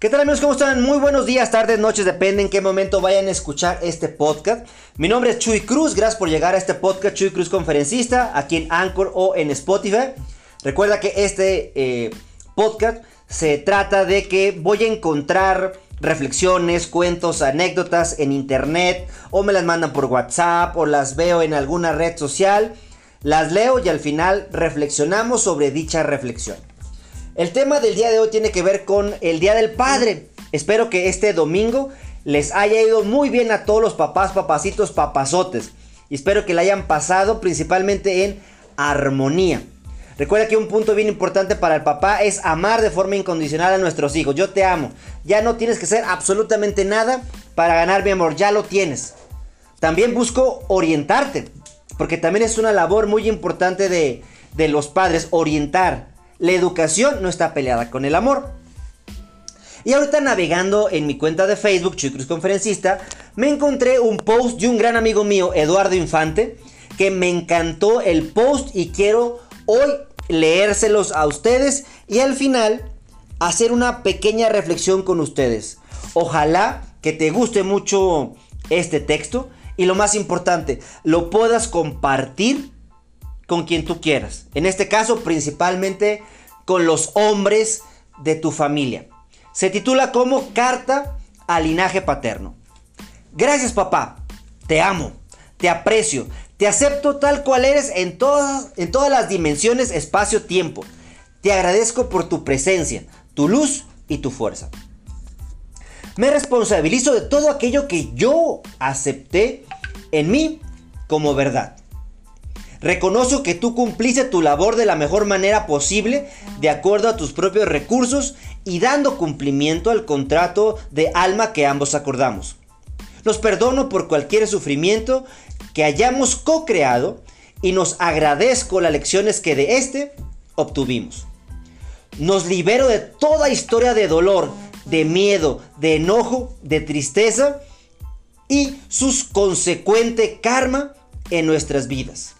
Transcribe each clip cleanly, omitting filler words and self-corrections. ¿Qué tal amigos? ¿Cómo están? Muy buenos días, tardes, noches, depende en qué momento vayan a escuchar este podcast. Mi nombre es Chuy Cruz, gracias por llegar a este podcast, Chuy Cruz Conferencista, aquí en Anchor o en Spotify. Recuerda que este podcast se trata de que voy a encontrar reflexiones, cuentos, anécdotas en internet, o me las mandan por WhatsApp, o las veo en alguna red social, las leo y al final reflexionamos sobre dicha reflexión. El tema del día de hoy tiene que ver con el Día del Padre. Espero que este domingo les haya ido muy bien a todos los papás, papacitos, papazotes. Y espero que la hayan pasado principalmente en armonía. Recuerda que un punto bien importante para el papá es amar de forma incondicional a nuestros hijos. Yo te amo. Ya no tienes que hacer absolutamente nada para ganar mi amor. Ya lo tienes. También busco orientarte. Porque también es una labor muy importante de los padres. Orientar. La educación no está peleada con el amor. Y ahorita navegando en mi cuenta de Facebook, Chuy Cruz Conferencista, me encontré un post de un gran amigo mío, Eduardo Infante, que me encantó el post y quiero hoy leérselos a ustedes y al final hacer una pequeña reflexión con ustedes. Ojalá que te guste mucho este texto y lo más importante, lo puedas compartir con quien tú quieras. En este caso, principalmente con los hombres de tu familia. Se titula como Carta al Linaje Paterno. Gracias, papá. Te amo. Te aprecio. Te acepto tal cual eres en todas las dimensiones espacio-tiempo. Te agradezco por tu presencia, tu luz y tu fuerza. Me responsabilizo de todo aquello que yo acepté en mí como verdad. Reconozco que tú cumpliste tu labor de la mejor manera posible, de acuerdo a tus propios recursos y dando cumplimiento al contrato de alma que ambos acordamos. Nos perdono por cualquier sufrimiento que hayamos co-creado y nos agradezco las lecciones que de este obtuvimos. Nos libero de toda historia de dolor, de miedo, de enojo, de tristeza y sus consecuente karma en nuestras vidas.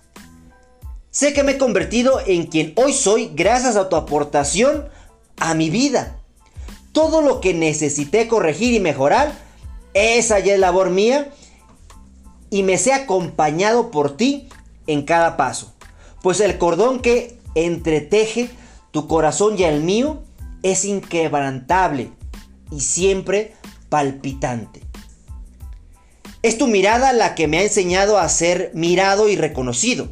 Sé que me he convertido en quien hoy soy gracias a tu aportación a mi vida. Todo lo que necesité corregir y mejorar, esa ya es labor mía y me sé acompañado por ti en cada paso. Pues el cordón que entreteje tu corazón y el mío es inquebrantable y siempre palpitante. Es tu mirada la que me ha enseñado a ser mirado y reconocido.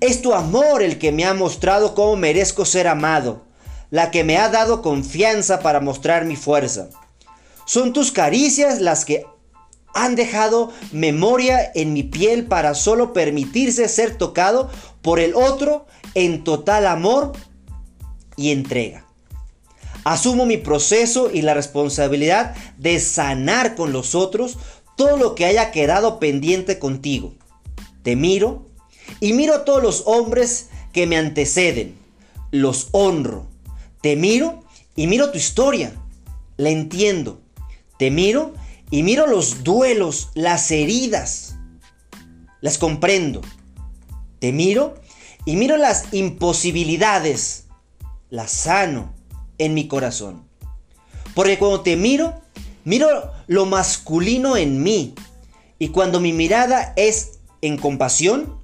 Es tu amor el que me ha mostrado cómo merezco ser amado, la que me ha dado confianza para mostrar mi fuerza. Son tus caricias las que han dejado memoria en mi piel para solo permitirse ser tocado por el otro en total amor y entrega. Asumo mi proceso y la responsabilidad de sanar con los otros todo lo que haya quedado pendiente contigo. Te miro. Y miro a todos los hombres que me anteceden, los honro. Te miro y miro tu historia, la entiendo. Te miro y miro los duelos, las heridas, las comprendo. Te miro y miro las imposibilidades, las sano en mi corazón. Porque cuando te miro, miro lo masculino en mí. Y cuando mi mirada es en compasión,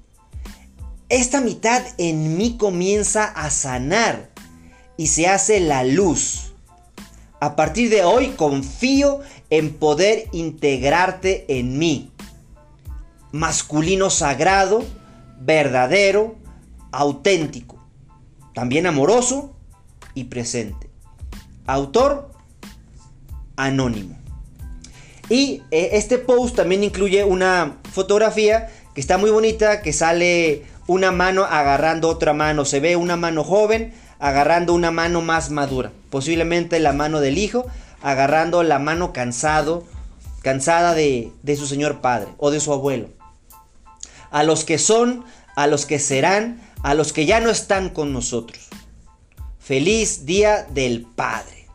esta mitad en mí comienza a sanar y se hace la luz. A partir de hoy confío en poder integrarte en mí. Masculino sagrado, verdadero, auténtico, también amoroso y presente. Autor anónimo. Y este post también incluye una fotografía que está muy bonita, que sale una mano agarrando otra mano. Se ve una mano joven agarrando una mano más madura. Posiblemente la mano del hijo agarrando la mano cansada de su señor padre o de su abuelo. A los que son, a los que serán, a los que ya no están con nosotros. Feliz Día del Padre.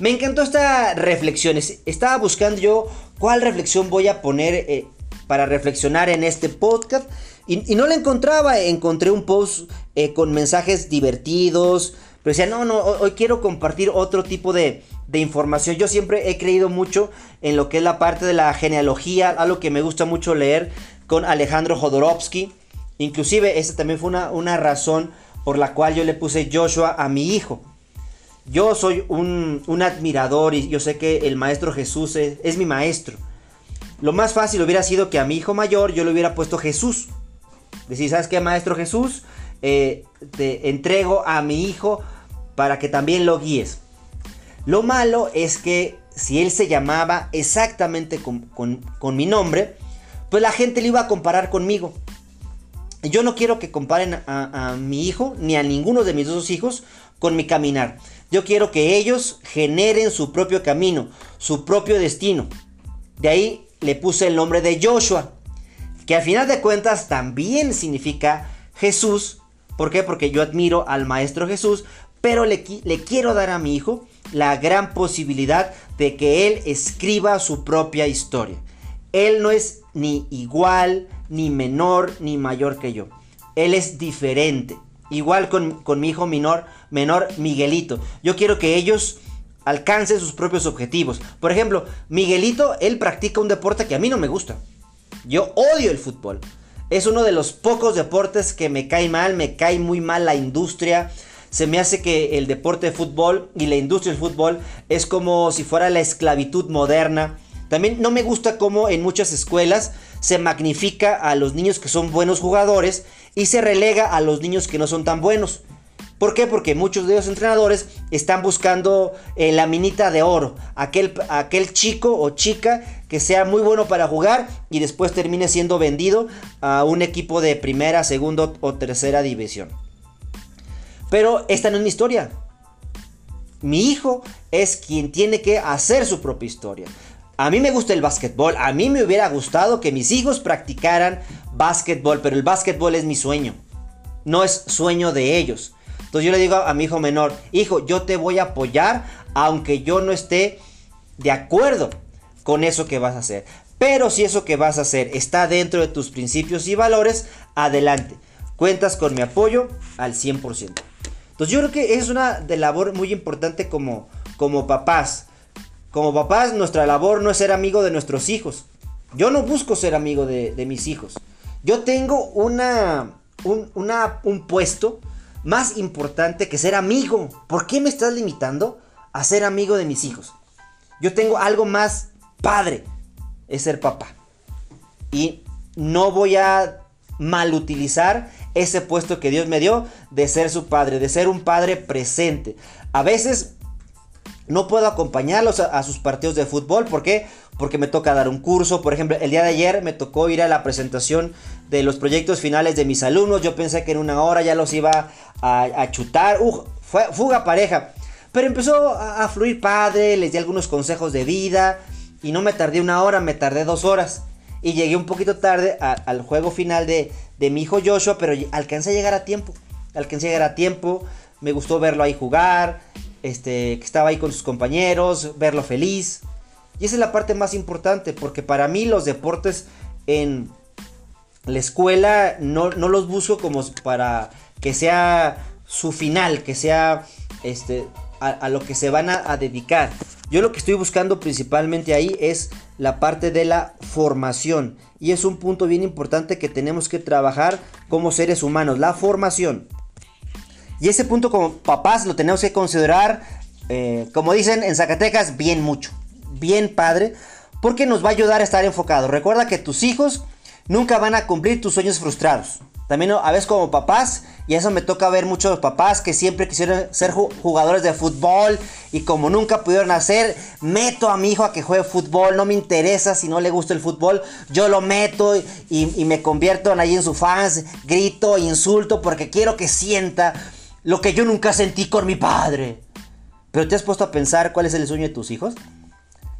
Me encantó estas reflexiones. Estaba buscando yo cuál reflexión voy a poner para reflexionar en este podcast. Y no la encontraba, encontré un post con mensajes divertidos, pero decía, no, hoy quiero compartir otro tipo de, de información. Yo siempre he creído mucho en lo que es la parte de la genealogía, algo que me gusta mucho leer con Alejandro Jodorowsky. Inclusive esa también fue una razón por la cual yo le puse Joshua a mi hijo. Yo soy un admirador y yo sé que el maestro Jesús es mi maestro. Lo más fácil hubiera sido que a mi hijo mayor yo le hubiera puesto Jesús. Decir, ¿sabes qué, maestro Jesús? Te entrego a mi hijo para que también lo guíes. Lo malo es que si él se llamaba exactamente con mi nombre, pues la gente le iba a comparar conmigo. Yo no quiero que comparen a mi hijo ni a ninguno de mis dos hijos con mi caminar. Yo quiero que ellos generen su propio camino, su propio destino. De ahí le puse el nombre de Joshua, que al final de cuentas también significa Jesús. ¿Por qué? Porque yo admiro al maestro Jesús, pero le quiero dar a mi hijo la gran posibilidad de que él escriba su propia historia. Él no es ni igual, ni menor, ni mayor que yo. Él es diferente. Igual con mi hijo menor Miguelito. Yo quiero que ellos alcancen sus propios objetivos. Por ejemplo, Miguelito, él practica un deporte que a mí no me gusta. Yo odio el fútbol. Es uno de los pocos deportes que me cae mal. Me cae muy mal la industria. Se me hace que el deporte de fútbol y la industria del fútbol es como si fuera la esclavitud moderna. También no me gusta cómo en muchas escuelas se magnifica a los niños que son buenos jugadores y se relega a los niños que no son tan buenos. ¿Por qué? Porque muchos de los entrenadores están buscando la minita de oro, aquel chico o chica que sea muy bueno para jugar y después termine siendo vendido a un equipo de primera, segunda o tercera división. Pero esta no es mi historia. Mi hijo es quien tiene que hacer su propia historia. A mí me gusta el básquetbol, a mí me hubiera gustado que mis hijos practicaran básquetbol, pero el básquetbol es mi sueño, no es sueño de ellos. Entonces yo le digo a mi hijo menor, hijo, yo te voy a apoyar aunque yo no esté de acuerdo con eso que vas a hacer. Pero si eso que vas a hacer está dentro de tus principios y valores, adelante, cuentas con mi apoyo al 100%. Entonces yo creo que es una labor muy importante como papás. Como papás, nuestra labor no es ser amigo de nuestros hijos. Yo no busco ser amigo de mis hijos. Yo tengo un puesto más importante que ser amigo. ¿Por qué me estás limitando a ser amigo de mis hijos? Yo tengo algo más padre, es ser papá. Y no voy a malutilizar ese puesto que Dios me dio de ser su padre, de ser un padre presente. A veces no puedo acompañarlos a sus partidos de fútbol. ¿Por qué? Porque me toca dar un curso. Por ejemplo, el día de ayer me tocó ir a la presentación de los proyectos finales de mis alumnos. Yo pensé que en una hora ya los iba a chutar. Fue fuga pareja. Pero empezó a fluir padre. Les di algunos consejos de vida. Y no me tardé una hora, me tardé 2 horas. Y llegué un poquito tarde al juego final de mi hijo Joshua. Pero alcancé a llegar a tiempo. Me gustó verlo ahí jugar. Que estaba ahí con sus compañeros, verlo feliz. Y esa es la parte más importante, porque para mí los deportes en la escuela no los busco como para que sea su final, que sea a lo que se van a dedicar. Yo lo que estoy buscando principalmente ahí es la parte de la formación. Y es un punto bien importante que tenemos que trabajar como seres humanos, la formación. Y ese punto como papás lo tenemos que considerar, como dicen en Zacatecas, bien mucho, bien padre, porque nos va a ayudar a estar enfocados. Recuerda que tus hijos nunca van a cumplir tus sueños frustrados. También a veces como papás, y eso me toca ver muchos papás que siempre quisieron ser jugadores de fútbol y como nunca pudieron hacer, meto a mi hijo a que juegue fútbol, no me interesa si no le gusta el fútbol, yo lo meto y me convierto ahí en su fans, grito, insulto, porque quiero que sienta lo que yo nunca sentí con mi padre. ¿Pero te has puesto a pensar cuál es el sueño de tus hijos?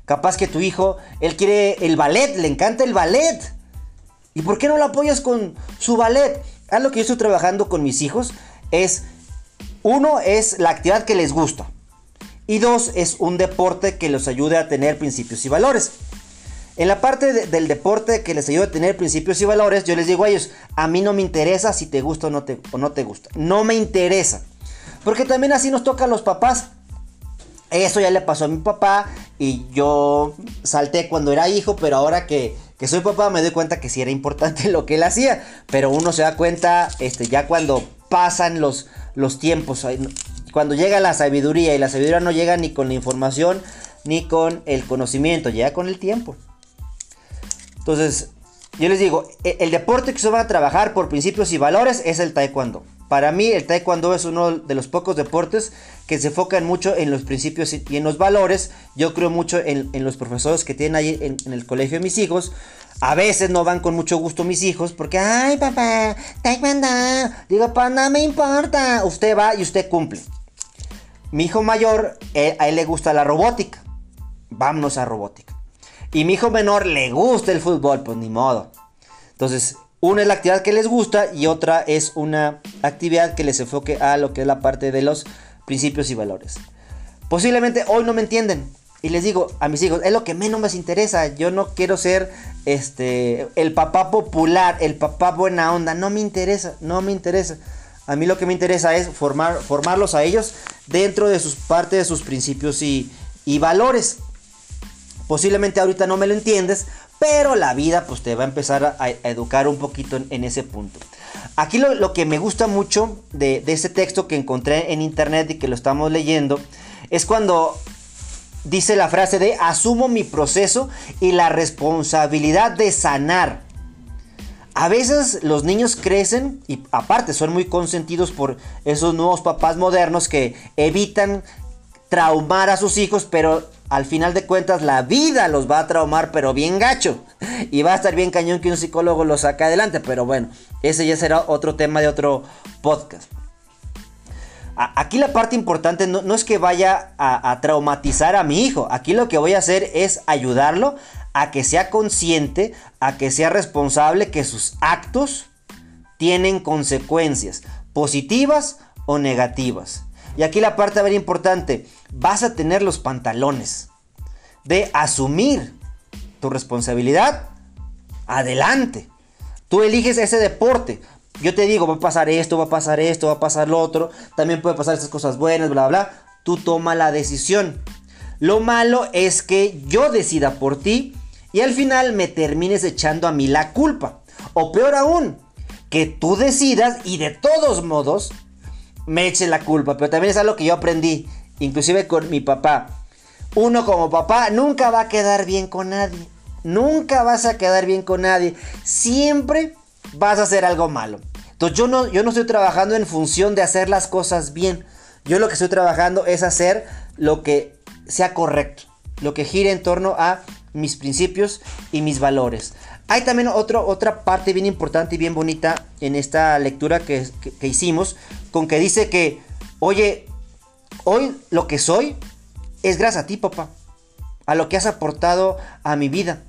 Capaz que tu hijo, él quiere el ballet, le encanta el ballet. ¿Y por qué no lo apoyas con su ballet? Lo que yo estoy trabajando con mis hijos es, 1, es la actividad que les gusta. Y 2, es un deporte que los ayude a tener principios y valores. En la parte del deporte que les ayuda a tener principios y valores, yo les digo a ellos, a mí no me interesa si te gusta o no te gusta. No me interesa. Porque también así nos toca a los papás. Eso ya le pasó a mi papá y yo salté cuando era hijo, pero ahora que soy papá me doy cuenta que sí era importante lo que él hacía. Pero uno se da cuenta ya cuando pasan los tiempos, cuando llega la sabiduría, y la sabiduría no llega ni con la información ni con el conocimiento, llega con el tiempo. Entonces, yo les digo, el deporte que se va a trabajar por principios y valores es el taekwondo. Para mí el taekwondo es uno de los pocos deportes que se enfocan mucho en los principios y en los valores. Yo creo mucho en los profesores que tienen ahí en el colegio de mis hijos. A veces no van con mucho gusto mis hijos porque, ay papá, taekwondo, digo, pues no me importa. Usted va y usted cumple. Mi hijo mayor, a él le gusta la robótica. Vámonos a robótica. Y mi hijo menor le gusta el fútbol, pues ni modo. Entonces, una es la actividad que les gusta y otra es una actividad que les enfoque a lo que es la parte de los principios y valores. Posiblemente hoy no me entienden y les digo a mis hijos, es lo que menos me interesa. Yo no quiero ser el papá popular, el papá buena onda. No me interesa. A mí lo que me interesa es formarlos a ellos dentro de sus partes, de sus principios y valores. Posiblemente ahorita no me lo entiendes, pero la vida pues te va a empezar a educar un poquito en ese punto. Aquí lo que me gusta mucho de ese texto que encontré en internet y que lo estamos leyendo es cuando dice la frase de asumo mi proceso y la responsabilidad de sanar. A veces los niños crecen y aparte son muy consentidos por esos nuevos papás modernos que evitan traumar a sus hijos, pero al final de cuentas la vida los va a traumar, pero bien gacho, y va a estar bien cañón que un psicólogo los saque adelante. Pero bueno, ese ya será otro tema de otro podcast. Aquí la parte importante no es que vaya a traumatizar a mi hijo. Aquí lo que voy a hacer es ayudarlo a que sea consciente, a que sea responsable, que sus actos tienen consecuencias positivas o negativas. Y aquí la parte bien importante, vas a tener los pantalones de asumir tu responsabilidad. Adelante. Tú eliges ese deporte. Yo te digo, va a pasar esto, va a pasar esto, va a pasar lo otro. También puede pasar estas cosas buenas, bla, bla, bla. Tú toma la decisión. Lo malo es que yo decida por ti y al final me termines echando a mí la culpa. O peor aún, que tú decidas y de todos modos me eche la culpa. Pero también es algo que yo aprendí, inclusive con mi papá. Uno como papá nunca va a quedar bien con nadie. Nunca vas a quedar bien con nadie. Siempre vas a hacer algo malo. Entonces yo no estoy trabajando en función de hacer las cosas bien. Yo lo que estoy trabajando es hacer lo que sea correcto, lo que gire en torno a mis principios y mis valores. Hay también otra parte bien importante y bien bonita en esta lectura que hicimos, con que dice que, oye, hoy lo que soy es gracias a ti, papá, a lo que has aportado a mi vida.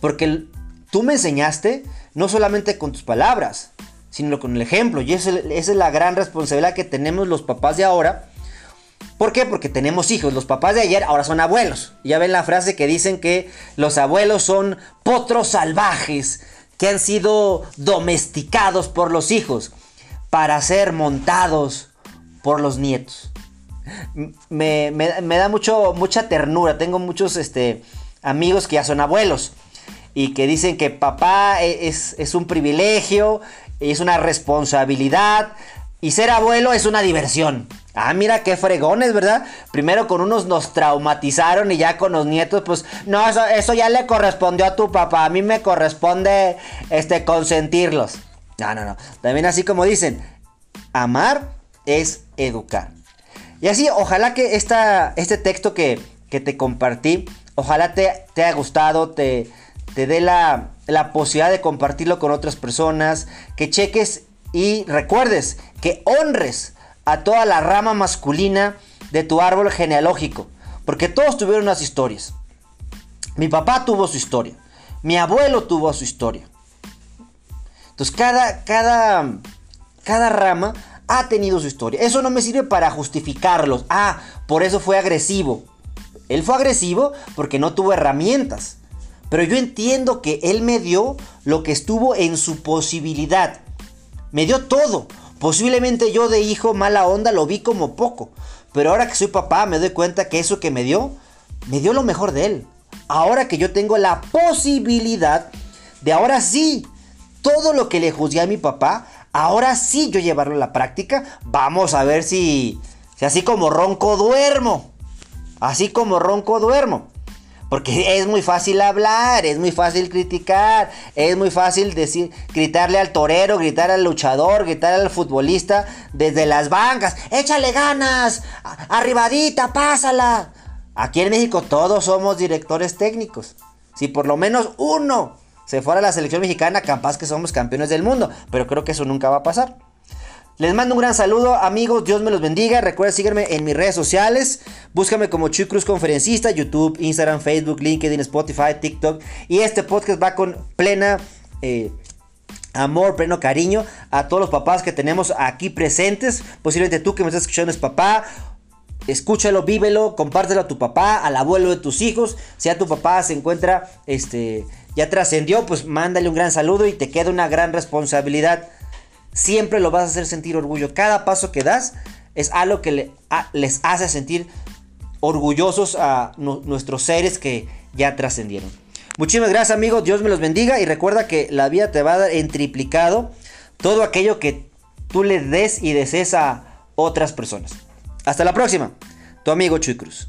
Porque tú me enseñaste no solamente con tus palabras, sino con el ejemplo. Y esa es la gran responsabilidad que tenemos los papás de ahora. ¿Por qué? Porque tenemos hijos. Los papás de ayer ahora son abuelos. Ya ven la frase que dicen que los abuelos son potros salvajes que han sido domesticados por los hijos para ser montados por los nietos. Me da mucha ternura. Tengo muchos amigos que ya son abuelos y que dicen que papá es un privilegio, es una responsabilidad y ser abuelo es una diversión. Ah, mira qué fregones, ¿verdad? Primero con unos nos traumatizaron y ya con los nietos, pues, no, eso ya le correspondió a tu papá. A mí me corresponde, consentirlos. No. También así como dicen, amar es educar. Y así, ojalá que este texto que te compartí, ojalá te haya gustado, te dé la posibilidad de compartirlo con otras personas, que cheques y recuerdes que honres a toda la rama masculina de tu árbol genealógico, porque todos tuvieron unas historias. Mi papá tuvo su historia, mi abuelo tuvo su historia. Entonces cada rama ha tenido su historia. Eso no me sirve para justificarlos. Ah, por eso fue agresivo. Él fue agresivo porque no tuvo herramientas, pero yo entiendo que él me dio lo que estuvo en su posibilidad. Me dio todo. Posiblemente yo de hijo mala onda lo vi como poco, Pero ahora que soy papá me doy cuenta que eso que me dio lo mejor de él. Ahora que yo tengo la posibilidad de ahora sí, todo lo que le juzgué a mi papá, ahora sí yo llevarlo a la práctica. Vamos a ver si así como ronco duermo. Así como ronco duermo. Porque es muy fácil hablar, es muy fácil criticar, es muy fácil decir, gritarle al torero, gritar al luchador, gritar al futbolista desde las bancas. ¡Échale ganas! ¡Arribadita, pásala! Aquí en México todos somos directores técnicos. Si por lo menos uno se fuera a la selección mexicana, capaz que somos campeones del mundo. Pero creo que eso nunca va a pasar. Les mando un gran saludo, amigos, Dios me los bendiga. Recuerden seguirme en mis redes sociales. Búscame como Chuy Cruz Conferencista, YouTube, Instagram, Facebook, LinkedIn, Spotify, TikTok. Y este podcast va con plena amor, pleno cariño a todos los papás que tenemos aquí presentes. Posiblemente tú que me estás escuchando es papá. Escúchalo, vívelo, compártelo a tu papá, al abuelo de tus hijos. Si a tu papá se encuentra, ya trascendió, pues mándale un gran saludo y te queda una gran responsabilidad. Siempre lo vas a hacer sentir orgullo. Cada paso que das es algo que les hace sentir orgullosos a nuestros seres que ya trascendieron. Muchísimas gracias, amigos. Dios me los bendiga. Y recuerda que la vida te va a dar en triplicado todo aquello que tú le des y desees a otras personas. Hasta la próxima. Tu amigo Chuy Cruz.